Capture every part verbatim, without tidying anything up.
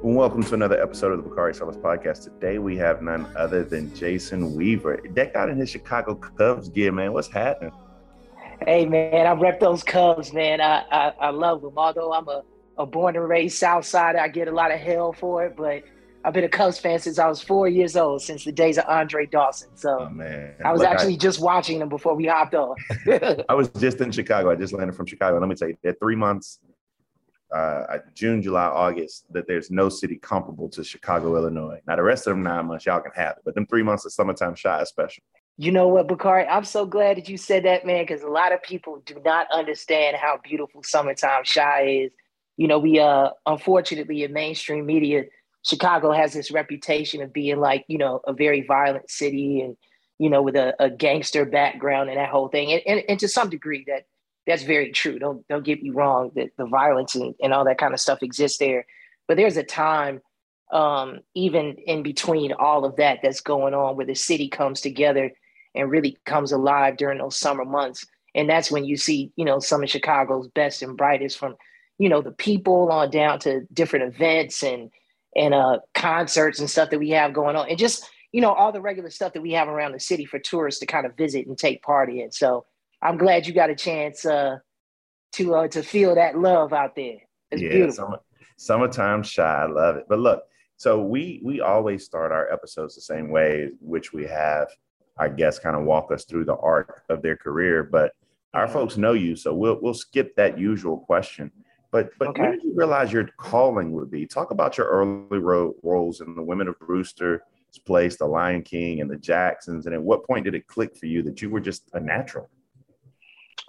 Welcome to another episode of the Bakari Sellers Podcast. Today we have none other than Jason Weaver, decked out in his Chicago Cubs gear, man. What's happening? Hey, man, I rep those Cubs, man. I I, I love them. Although I'm a, a born and raised Southsider, I get a lot of hell for it, but I've been a Cubs fan since I was four years old, since the days of Andre Dawson. So oh, man. I was Look, actually I, just watching them before we hopped on. I was just in Chicago. I just landed from Chicago. Let me tell you, they're three months. Uh, June, July, August, that there's no city comparable to Chicago, Illinois. Now, the rest of them nine months, y'all can have it. But them three months of summertime shy is special. You know what, Bakari? I'm so glad that you said that, man, because a lot of people do not understand how beautiful summertime shy is. You know, we, uh, unfortunately, in mainstream media, Chicago has this reputation of being like, you know, a very violent city and, you know, with a, a gangster background and that whole thing. And, and, and to some degree, that That's very true. Don't don't get me wrong. The, the violence and, and all that kind of stuff exists there. But there's a time, um, even in between all of that that's going on, where the city comes together and really comes alive during those summer months. And that's when you see, you know, some of Chicago's best and brightest, from, you know, the people on down to different events and and uh, concerts and stuff that we have going on. And just, you know, all the regular stuff that we have around the city for tourists to kind of visit and take part in. So I'm glad you got a chance uh, to uh, to feel that love out there. It's yeah, beautiful. Summer, summertime shy, I love it. But look, so we we always start our episodes the same way, which we have our guests kind of walk us through the arc of their career. But our mm-hmm. folks know you, so we'll we'll skip that usual question. But but okay. When did you realize your calling would be? Talk about your early ro- roles in the Women of Brewster Place, the Lion King, and the Jacksons. And at what point did it click for you that you were just a natural?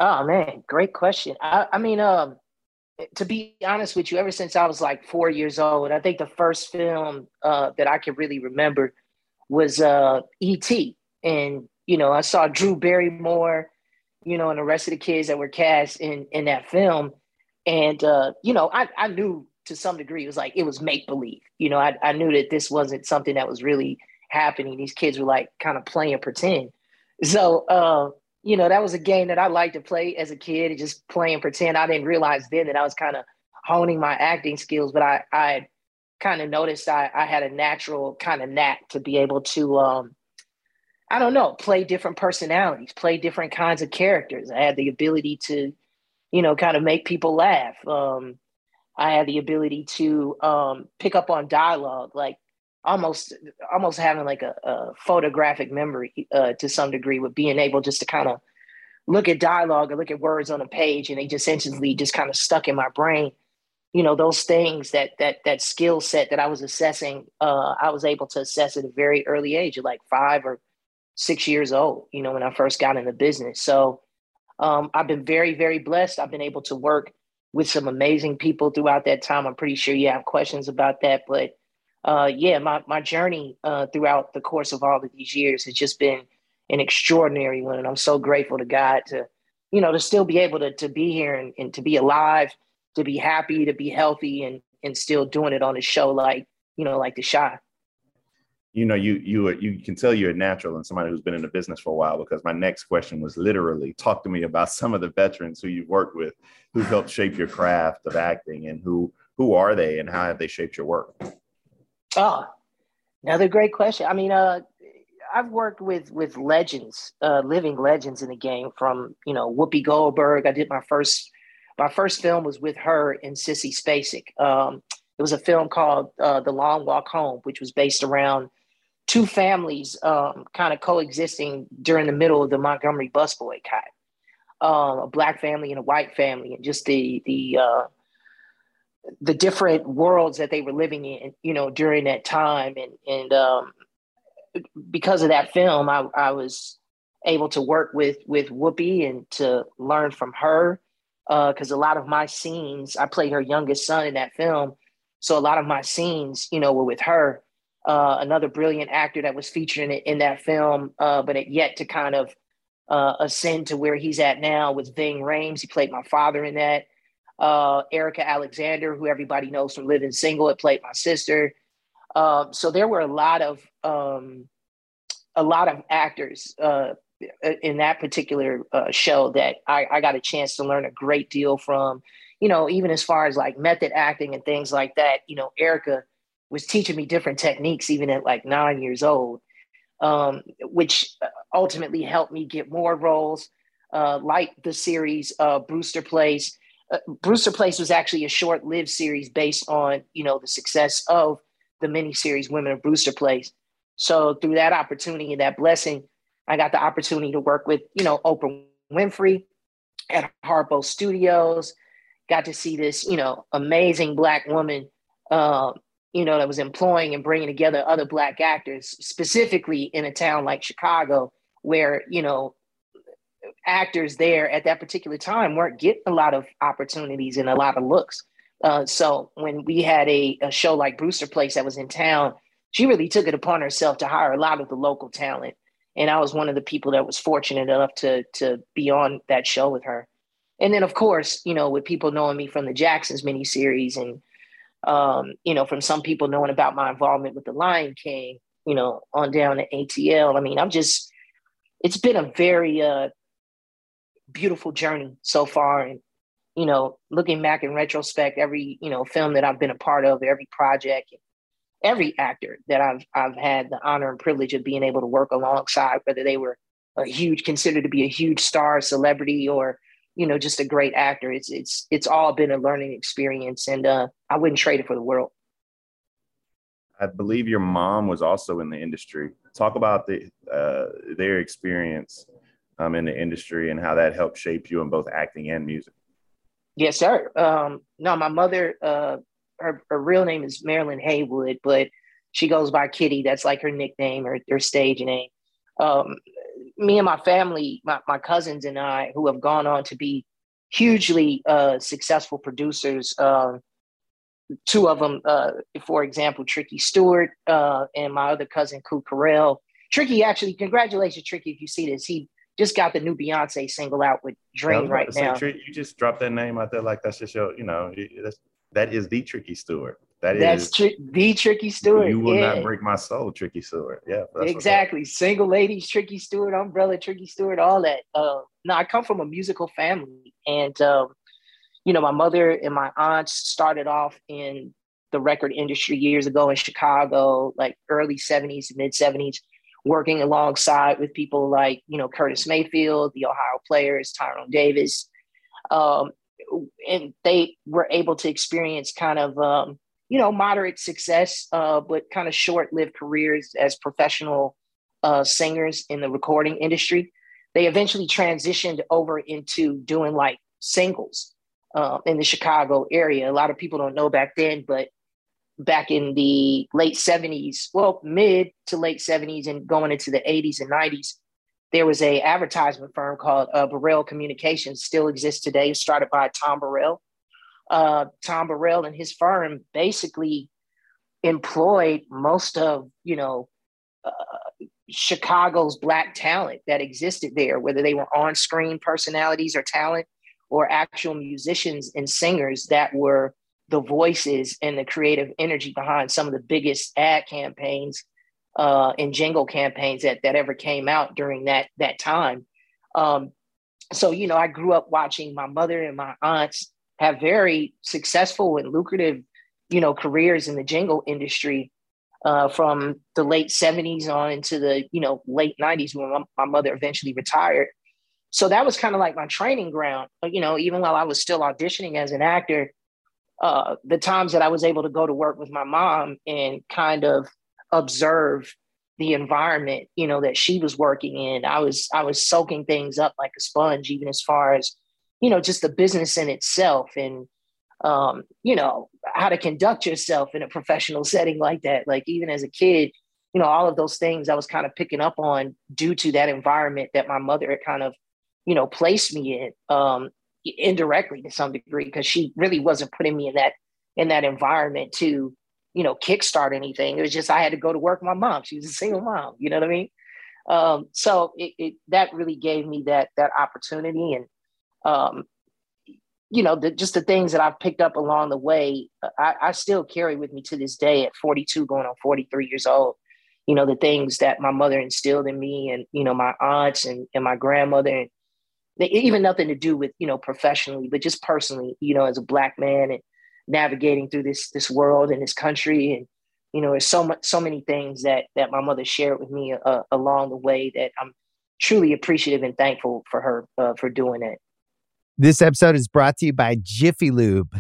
Oh, man, great question. I, I mean, um, to be honest with you, ever since I was like four years old, I think the first film uh, that I can really remember was uh, E T And, you know, I saw Drew Barrymore, you know, and the rest of the kids that were cast in, in that film. And, uh, you know, I, I knew to some degree it was like it was make-believe. You know, I, I knew that this wasn't something that was really happening. These kids were like kind of playing pretend. So, uh you know, that was a game that I liked to play as a kid and just play and pretend. I didn't realize then that I was kind of honing my acting skills, but I, I kind of noticed I, I had a natural kind of knack to be able to, um, I don't know, play different personalities, play different kinds of characters. I had the ability to, you know, kind of make people laugh. Um, I had the ability to um, pick up on dialogue, like almost almost having like a, a photographic memory uh, to some degree, with being able just to kind of look at dialogue and look at words on a page, and they just instantly just kind of stuck in my brain. You know, those things, that that that skill set that I was assessing, uh, I was able to assess at a very early age, at like five or six years old, you know, when I first got in the business. So um, I've been very, very blessed. I've been able to work with some amazing people throughout that time. I'm pretty sure you have questions about that, but Uh, yeah, my, my journey uh, throughout the course of all of these years has just been an extraordinary one. And I'm so grateful to God to, you know, to still be able to, to be here and, and to be alive, to be happy, to be healthy, and and still doing it on a show like, you know, like The Chi. You know, you you are, you can tell you're a natural and somebody who's been in the business for a while, because my next question was literally, talk to me about some of the veterans who you've worked with, who helped shape your craft of acting, and who who are they and how have they shaped your work? Oh, another great question. I mean, uh, I've worked with with legends, uh, living legends in the game, from, you know, Whoopi Goldberg. I did my first my first film was with her and Sissy Spacek. Um, it was a film called uh, The Long Walk Home, which was based around two families um, kind of coexisting during the middle of the Montgomery Bus Boycott, um, a black family and a white family, and just the the uh, the different worlds that they were living in, you know, during that time. And, and um, because of that film, I, I was able to work with, with Whoopi and to learn from her. Uh, Cause a lot of my scenes, I played her youngest son in that film. So a lot of my scenes, you know, were with her. Uh, another brilliant actor that was featured in, it, in that film, uh, but it yet to kind of uh, ascend to where he's at now, was Ving Rhames. He played my father in that. Uh, Erica Alexander, who everybody knows from Living Single, it played my sister. Um, so there were a lot of um, a lot of actors uh, in that particular uh, show that I, I got a chance to learn a great deal from. You know, even as far as like method acting and things like that. You know, Erica was teaching me different techniques, even at like nine years old, um, which ultimately helped me get more roles, uh, like the series uh, Brewster Place. Uh, Brewster Place was actually a short-lived series based on, you know, the success of the miniseries Women of Brewster Place. So through that opportunity and that blessing, I got the opportunity to work with, you know, Oprah Winfrey at Harpo Studios. Got to see this, you know, amazing Black woman, uh, you know, that was employing and bringing together other Black actors, specifically in a town like Chicago, where, you know, actors there at that particular time weren't getting a lot of opportunities and a lot of looks. Uh, so when we had a, a show like Brewster Place that was in town, she really took it upon herself to hire a lot of the local talent. And I was one of the people that was fortunate enough to, to be on that show with her. And then, of course, you know, with people knowing me from the Jacksons miniseries and, um, you know, from some people knowing about my involvement with the Lion King, you know, on down to A T L. I mean, I'm just, it's been a very uh, beautiful journey so far. And, you know, looking back in retrospect, every, you know, film that I've been a part of, every project, every actor that I've, I've had the honor and privilege of being able to work alongside, whether they were a huge, considered to be a huge star, celebrity, or, you know, just a great actor. It's it's it's all been a learning experience, and uh, I wouldn't trade it for the world. I believe your mom was also in the industry. Talk about the uh, their experience um, in the industry and how that helped shape you in both acting and music. Yes, sir. Um, no, my mother, uh, her, her real name is Marilyn Haywood, but she goes by Kitty. That's like her nickname or her stage name. Um, me and my family, my, my cousins and I, who have gone on to be hugely uh, successful producers. Uh, two of them, uh, for example, Tricky Stewart uh, and my other cousin, Kuk Harrell. Tricky, actually, congratulations, Tricky, if you see this. He just got the new Beyonce single out with Dream right now. Say, you just dropped that name out there like that's just your, you know, that's, that is the Tricky Stewart. That that's is tri- the Tricky Stewart. You will yeah. not break my soul, Tricky Stewart. Yeah, that's exactly. Single ladies, Tricky Stewart, umbrella, Tricky Stewart, all that. Uh, no, I come from a musical family, and um, you know, my mother and my aunts started off in the record industry years ago in Chicago, like early seventies, mid seventies, working alongside with people like you know Curtis Mayfield, the Ohio Players, Tyrone Davis, um, and they were able to experience kind of. Um, you know, moderate success, uh, but kind of short-lived careers as professional uh, singers in the recording industry. They eventually transitioned over into doing like singles uh, in the Chicago area. A lot of people don't know back then, but back in the late seventies, well, mid to late seventies and going into the eighties and nineties, there was a advertisement firm called uh, Burrell Communications, still exists today, started by Tom Burrell. Uh, Tom Burrell and his firm basically employed most of, you know, uh, Chicago's Black talent that existed there, whether they were on-screen personalities or talent or actual musicians and singers that were the voices and the creative energy behind some of the biggest ad campaigns uh, and jingle campaigns that, that ever came out during that, that time. Um, so, you know, I grew up watching my mother and my aunts have very successful and lucrative, you know, careers in the jingle industry uh, from the late seventies on into the, you know, late nineties when my, my mother eventually retired. So that was kind of like my training ground. But, you know, even while I was still auditioning as an actor, uh, the times that I was able to go to work with my mom and kind of observe the environment, you know, that she was working in, I was, I was soaking things up like a sponge, even as far as, you know, just the business in itself and, um, you know, how to conduct yourself in a professional setting like that. Like even as a kid, you know, all of those things I was kind of picking up on due to that environment that my mother had kind of, you know, placed me in um, indirectly to some degree, because she really wasn't putting me in that, in that environment to, you know, kickstart anything. It was just, I had to go to work with my mom. She was a single mom, you know what I mean? Um, so it, it, that really gave me that, that opportunity. And, Um, you know, the, just the things that I've picked up along the way, I, I still carry with me to this day at forty-two, going on forty-three years old, you know, the things that my mother instilled in me and, you know, my aunts and, and my grandmother, and they, even nothing to do with, you know, professionally, but just personally, you know, as a Black man and navigating through this, this world and this country and you know, there's so much, so many things that that my mother shared with me uh, along the way that I'm truly appreciative and thankful for her uh, for doing that. This episode is brought to you by Jiffy Lube.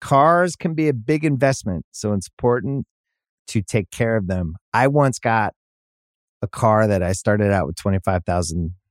Cars can be a big investment, so it's important to take care of them. I once got a car that I started out with twenty-five thousand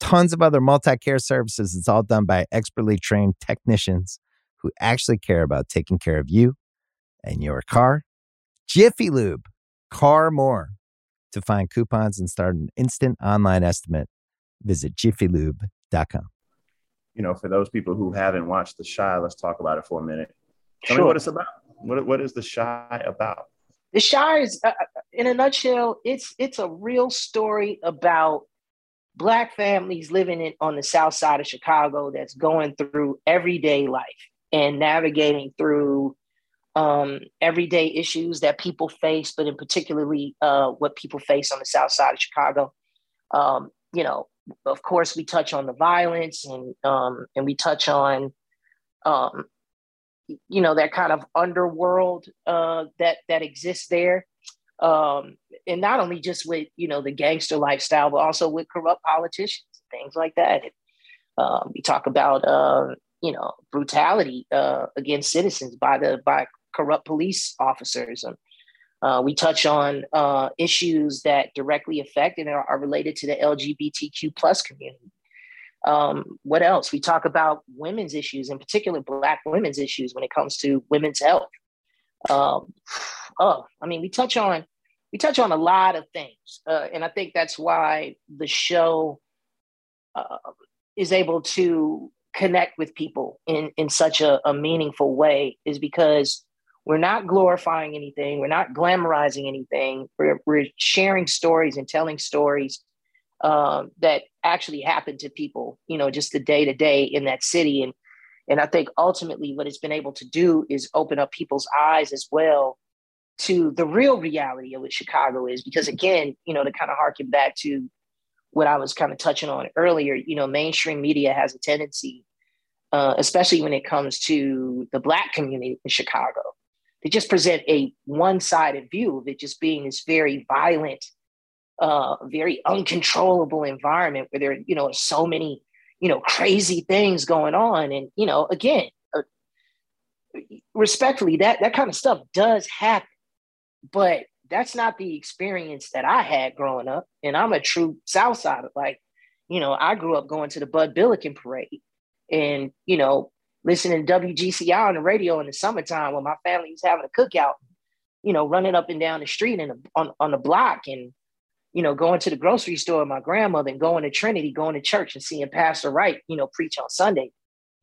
tons of other multi-care services. It's all done by expertly trained technicians who actually care about taking care of you and your car. Jiffy Lube, car more. To find coupons and start an instant online estimate, visit jiffy lube dot com. You know, for those people who haven't watched The Chi, let's talk about it for a minute. Tell sure. me what it's about. What What is The Chi about? The Chi is, uh, in a nutshell, it's it's a real story about Black families living in, on the south side of Chicago that's going through everyday life and navigating through um, everyday issues that people face, but in particularly uh, what people face on the south side of Chicago. Um, you know, of course, we touch on the violence and um, and we touch on, um, you know, that kind of underworld uh, that that exists there. Um, and not only just with, you know, the gangster lifestyle, but also with corrupt politicians, things like that. And, um, we talk about, uh, you know, brutality uh, against citizens by the by corrupt police officers. And, uh, we touch on uh, issues that directly affect and are, are related to the L G B T Q plus community. Um, what else? We talk about women's issues, in particular, Black women's issues when it comes to women's health. Um, oh, I mean, we touch on we touch on a lot of things, uh, and I think that's why the show uh, is able to connect with people in in such a, a meaningful way. Is because we're not glorifying anything, we're not glamorizing anything. We're we're sharing stories and telling stories um, that actually happen to people, you know, just the day to day in that city. And And I think ultimately what it's been able to do is open up people's eyes as well to the real reality of what Chicago is. Because again, you know, to kind of harken back to what I was kind of touching on earlier, you know, mainstream media has a tendency, uh, especially when it comes to the Black community in Chicago, they just present a one-sided view of it just being this very violent, uh, very uncontrollable environment where there, you know, so many you know, crazy things going on. And, you know, again, uh, respectfully, that, that kind of stuff does happen, but that's not the experience that I had growing up. And I'm a true South Sider. Like, you know, I grew up going to the Bud Billiken parade and, you know, listening to W G C I on the radio in the summertime when my family was having a cookout, you know, running up and down the street and on, on the block and, you know, going to the grocery store with my grandmother and going to Trinity, going to church and seeing Pastor Wright, you know, preach on Sunday.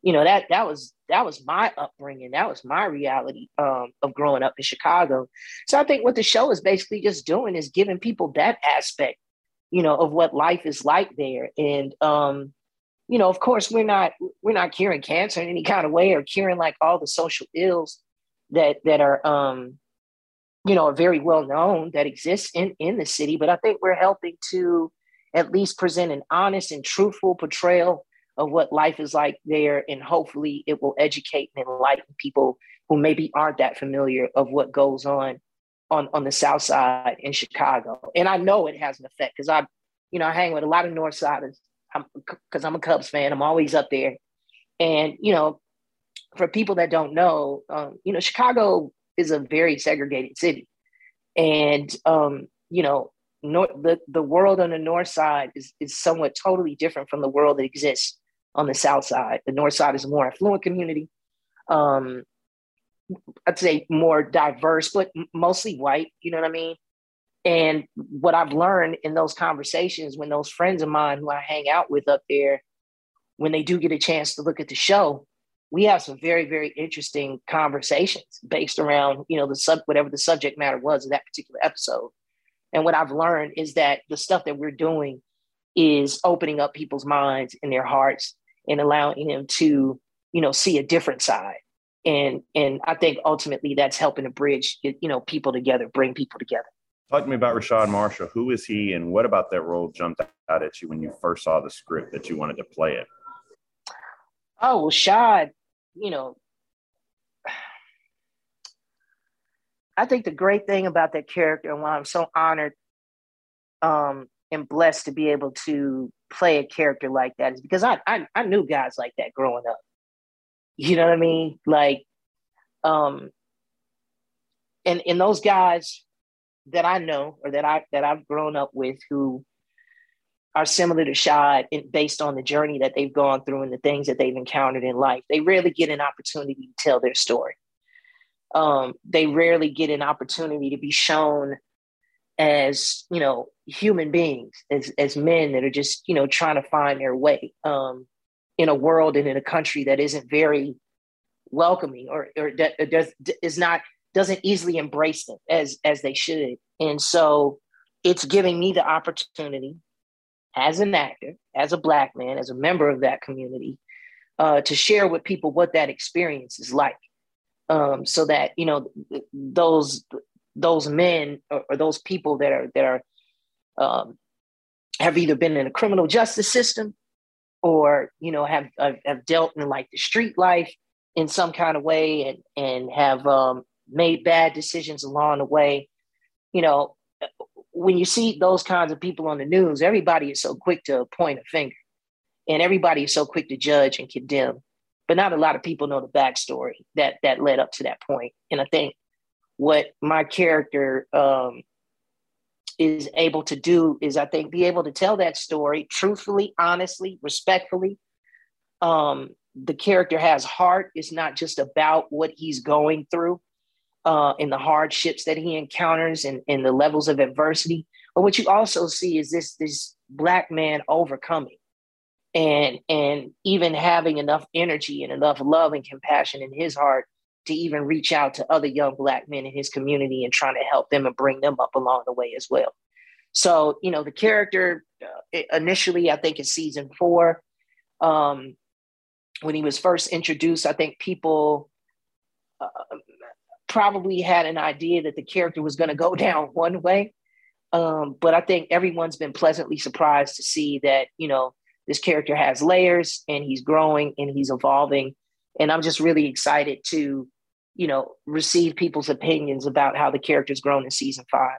You know, that that was that was my upbringing. That was my reality um, of growing up in Chicago. So I think what the show is basically just doing is giving people that aspect, you know, of what life is like there. And, um, you know, of course, we're not we're not curing cancer in any kind of way or curing like all the social ills that that are um you know, are very well known that exists in, in the city, but I think we're helping to at least present an honest and truthful portrayal of what life is like there. And hopefully it will educate and enlighten people who maybe aren't that familiar of what goes on on, on the South Side in Chicago. And I know it has an effect because I, you know, I hang with a lot of North Siders because I'm, I'm a Cubs fan. I'm always up there. And, you know, for people that don't know, um, you know, Chicago is a very segregated city. And, um, you know, nor- the, the world on the north side is, is somewhat totally different from the world that exists on the south side. The north side is a more affluent community. Um, I'd say more diverse, but mostly white, you know what I mean? And what I've learned in those conversations when those friends of mine who I hang out with up there, when they do get a chance to look at the show, we have some very, very interesting conversations based around, you know, the sub, whatever the subject matter was of that particular episode. And what I've learned is that the stuff that we're doing is opening up people's minds and their hearts and allowing them to, you know, see a different side. And and I think ultimately that's helping to bridge, you know, people together, bring people together. Talk to me about Rashad Marshall. Who is he, and what about that role jumped out at you when you first saw the script that you wanted to play it? Oh, well, Rashad, you know, I think the great thing about that character, and why I'm so honored um, and blessed to be able to play a character like that, is because I I, I knew guys like that growing up. You know what I mean? Like, um, and and those guys that I know, or that I that I've grown up with, who are similar to Rashad, and based on the journey that they've gone through and the things that they've encountered in life, they rarely get an opportunity to tell their story. Um, they rarely get an opportunity to be shown as, you know, human beings, as as men that are just, you know, trying to find their way um, in a world and in a country that isn't very welcoming, or or that does is not doesn't easily embrace them as as they should. And so, it's giving me the opportunity as an actor, as a Black man, as a member of that community, uh, to share with people what that experience is like. Um, so that, you know, those those men, or, or those people that are that are um, have either been in the criminal justice system, or, you know, have have dealt in like the street life in some kind of way, and and have um, made bad decisions along the way. You know, when you see those kinds of people on the news, everybody is so quick to point a finger, and everybody is so quick to judge and condemn. But not a lot of people know the backstory that that led up to that point. And I think what my character um, is able to do is, I think, be able to tell that story truthfully, honestly, respectfully. Um, the character has heart. It's not just about what he's going through uh, and the hardships that he encounters, and, and the levels of adversity. But what you also see is this this Black man overcoming. And and even having enough energy and enough love and compassion in his heart to even reach out to other young Black men in his community and trying to help them and bring them up along the way as well. So, you know, the character uh, initially, I think in season four, um, when he was first introduced, I think people uh, probably had an idea that the character was going to go down one way. Um, but I think everyone's been pleasantly surprised to see that, you know, this character has layers, and he's growing and he's evolving. And I'm just really excited to, you know, receive people's opinions about how the character's grown in season five.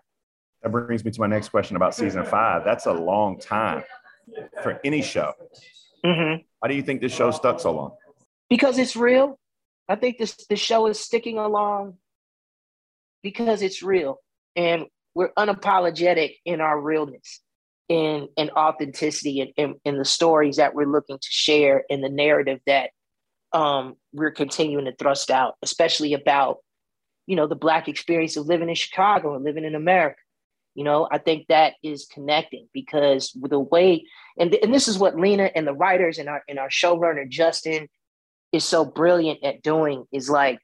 That brings me to my next question about season five. That's a long time for any show. Mm-hmm. Why do you think this show stuck so long? Because it's real. I think this, this show is sticking along because it's real, and we're unapologetic in our realness. In, in authenticity, and in, in the stories that we're looking to share, and the narrative that um, we're continuing to thrust out, especially about, you know, the Black experience of living in Chicago and living in America. You know, I think that is connecting because the way, and, th- and this is what Lena and the writers and our, and our showrunner, Justin, is so brilliant at doing, is like,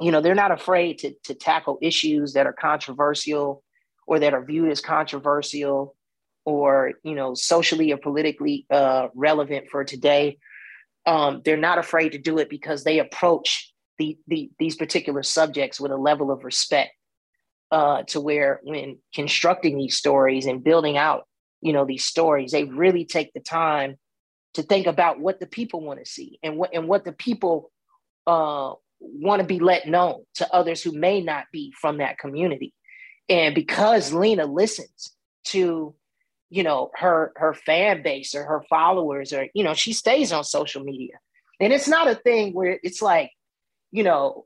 you know, they're not afraid to, to tackle issues that are controversial, or that are viewed as controversial, or, you know, socially or politically uh, relevant for today. Um, they're not afraid to do it because they approach the, the these particular subjects with a level of respect uh, to where, when constructing these stories and building out, you know, these stories, they really take the time to think about what the people want to see, and what and what the people uh, want to be let known to others who may not be from that community. And because Lena listens to, you know, her her fan base or her followers, or, you know, she stays on social media. And it's not a thing where it's like, you know,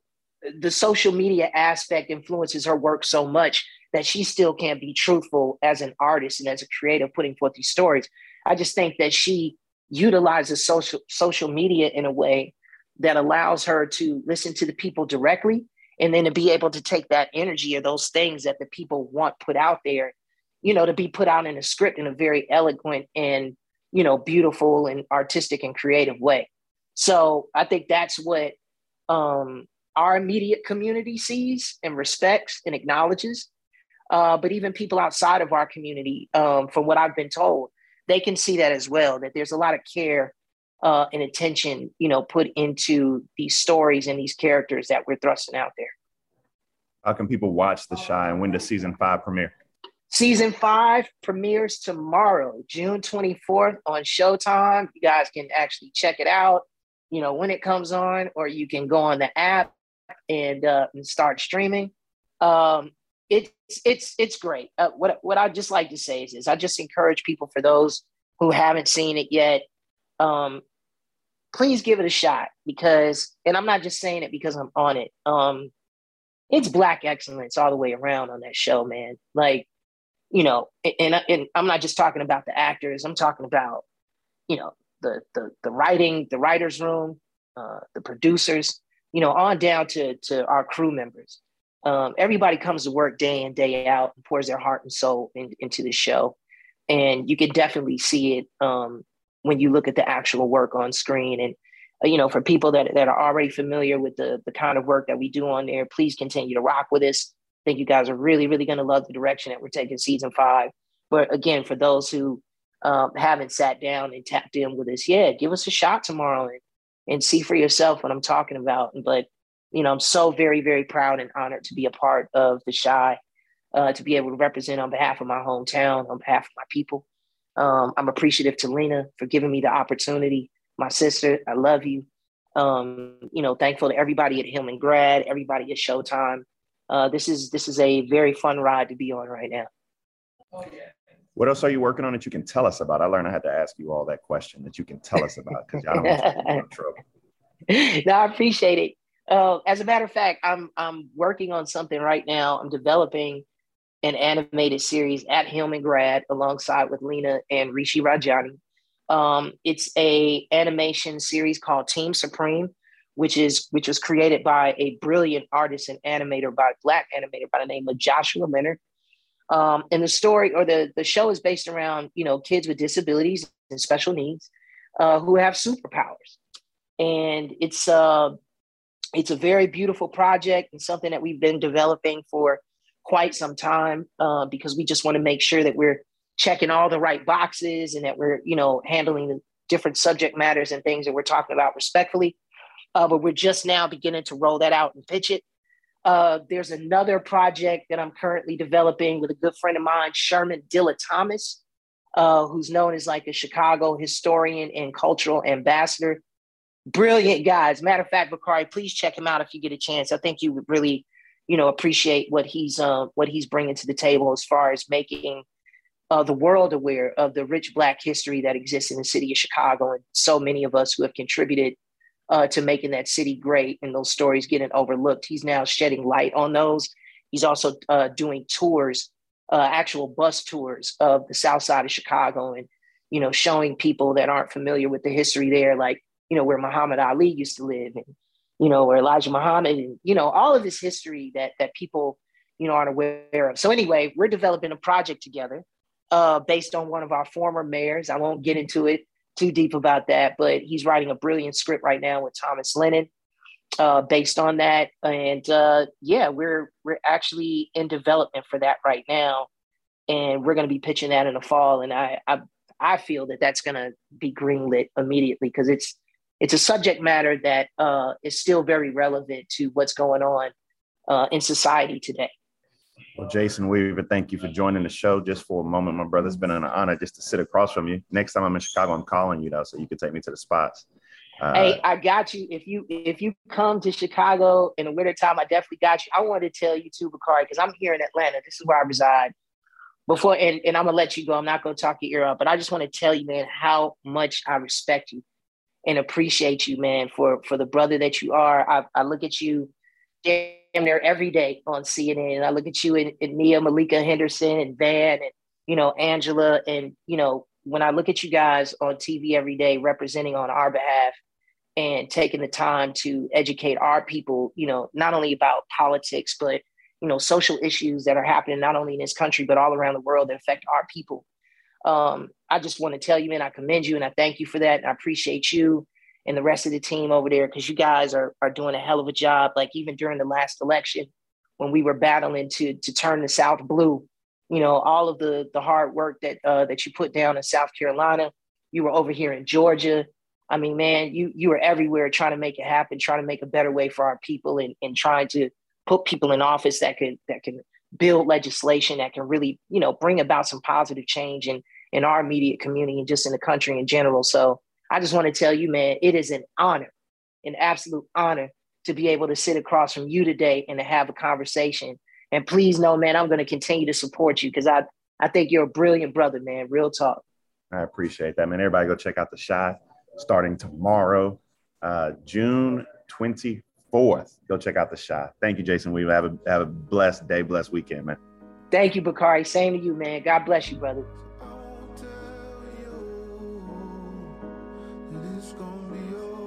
the social media aspect influences her work so much that she still can't be truthful as an artist and as a creative putting forth these stories. I just think that she utilizes social social media in a way that allows her to listen to the people directly, and then to be able to take that energy or those things that the people want put out there, you know, to be put out in a script in a very eloquent and, you know, beautiful and artistic and creative way. So I think that's what um, our immediate community sees and respects and acknowledges. uh, but even people outside of our community, um, from what I've been told, they can see that as well, that there's a lot of care uh, and attention, you know, put into these stories and these characters that we're thrusting out there. How can people watch The Chi, and when does season five premiere? Season five premieres tomorrow, June twenty-fourth on Showtime. You guys can actually check it out, you know, when it comes on, or you can go on the app and, uh, and start streaming. Um, it's, it's, it's great. Uh, what, what I'd just like to say is, is I just encourage people, for those who haven't seen it yet, um, please give it a shot, because, and I'm not just saying it because I'm on it. Um, it's Black excellence all the way around on that show, man. Like, you know, and, and I'm not just talking about the actors. I'm talking about, you know, the the the writing, the writer's room, uh, the producers, you know, on down to, to our crew members. Um, everybody comes to work day in, day out, and pours their heart and soul in, into the show. And you can definitely see it um, when you look at the actual work on screen. And, uh, you know, for people that, that are already familiar with the, the kind of work that we do on there, please continue to rock with us. I think you guys are really, really going to love the direction that we're taking season five. But again, for those who um, haven't sat down and tapped in with us yet, give us a shot tomorrow and, and see for yourself what I'm talking about. But, you know, I'm so very, very proud and honored to be a part of The Chi, uh, to be able to represent on behalf of my hometown, on behalf of my people. Um, I'm appreciative to Lena for giving me the opportunity. My sister, I love you. Um, you know, thankful to everybody at Hillman Grad, everybody at Showtime. Uh, this is this is a very fun ride to be on right now. What else are you working on that you can tell us about? I learned I had to ask you all that question that you can tell us about, because y'all don't want to be in trouble. No, I appreciate it. Uh, as a matter of fact, I'm I'm working on something right now. I'm developing an animated series at Hillman Grad alongside with Lena and Rishi Rajani. Um, it's a animation series called Team Supreme, which is which was created by a brilliant artist and animator, by Black animator by the name of Joshua Leonard. Um, and the story, or the, the show, is based around, you know, kids with disabilities and special needs uh, who have superpowers. And it's, uh, it's a very beautiful project, and something that we've been developing for quite some time, uh, because we just want to make sure that we're checking all the right boxes, and that we're, you know, handling the different subject matters and things that we're talking about respectfully. Uh, but we're just now beginning to roll that out and pitch it. Uh, there's another project that I'm currently developing with a good friend of mine, Sherman Dilla Thomas, uh, who's known as like a Chicago historian and cultural ambassador. Brilliant guy. As a matter of fact, Bakari, please check him out if you get a chance. I think you would really, you know, appreciate what he's uh, what he's bringing to the table as far as making uh, the world aware of the rich Black history that exists in the city of Chicago, and so many of us who have contributed Uh, to making that city great, and those stories getting overlooked. He's now shedding light on those. He's also uh, doing tours, uh, actual bus tours of the South Side of Chicago, and, you know, showing people that aren't familiar with the history there, like, you know, where Muhammad Ali used to live, and, you know, where Elijah Muhammad, and, you know, all of this history that that people, you know, aren't aware of. So anyway, we're developing a project together uh, based on one of our former mayors. I won't get into it too deep about that, but he's writing a brilliant script right now with Thomas Lennon uh, based on that. And uh, yeah, we're, we're actually in development for that right now. And we're going to be pitching that in the fall. And I, I, I feel that that's going to be greenlit immediately, because it's, it's a subject matter that uh, is still very relevant to what's going on uh, in society today. Well, Jason Weaver, thank you for joining the show just for a moment, my brother. It's been an honor just to sit across from you. Next time I'm in Chicago, I'm calling you, though, so you can take me to the spots. Uh, hey, I got you. If you if you come to Chicago in the wintertime, I definitely got you. I wanted to tell you too, Bakari, because I'm here in Atlanta. This is where I reside. Before, and, and I'm going to let you go. I'm not going to talk your ear up, but I just want to tell you, man, how much I respect you and appreciate you, man, for, for the brother that you are. I, I look at you damn near every day on C N N, and I look at you and, and Nia, Malika Henderson, and Van, and, you know, Angela, and, you know, when I look at you guys on T V every day representing on our behalf and taking the time to educate our people, you know, not only about politics, but, you know, social issues that are happening not only in this country but all around the world that affect our people. Um, I just want to tell you, man, I commend you and I thank you for that, and I appreciate you and the rest of the team over there, because you guys are, are doing a hell of a job. Like, even during the last election, when we were battling to to turn the South blue. You know, all of the the hard work that uh, that you put down in South Carolina, you were over here in Georgia. I mean, man, you you were everywhere trying to make it happen, trying to make a better way for our people, and, and trying to put people in office that can that can build legislation that can really, you know, bring about some positive change in in our immediate community and just in the country in general. So I just want to tell you, man, it is an honor, an absolute honor to be able to sit across from you today and to have a conversation. And please know, man, I'm going to continue to support you because I, I think you're a brilliant brother, man. Real talk. I appreciate that, man. Everybody go check out The Chi starting tomorrow, uh, June twenty-fourth. Go check out The Chi. Thank you, Jason Weaver. Have a, have a blessed day, blessed weekend, man. Thank you, Bakari. Same to you, man. God bless you, brother. I'll tell you, it's gonna be over.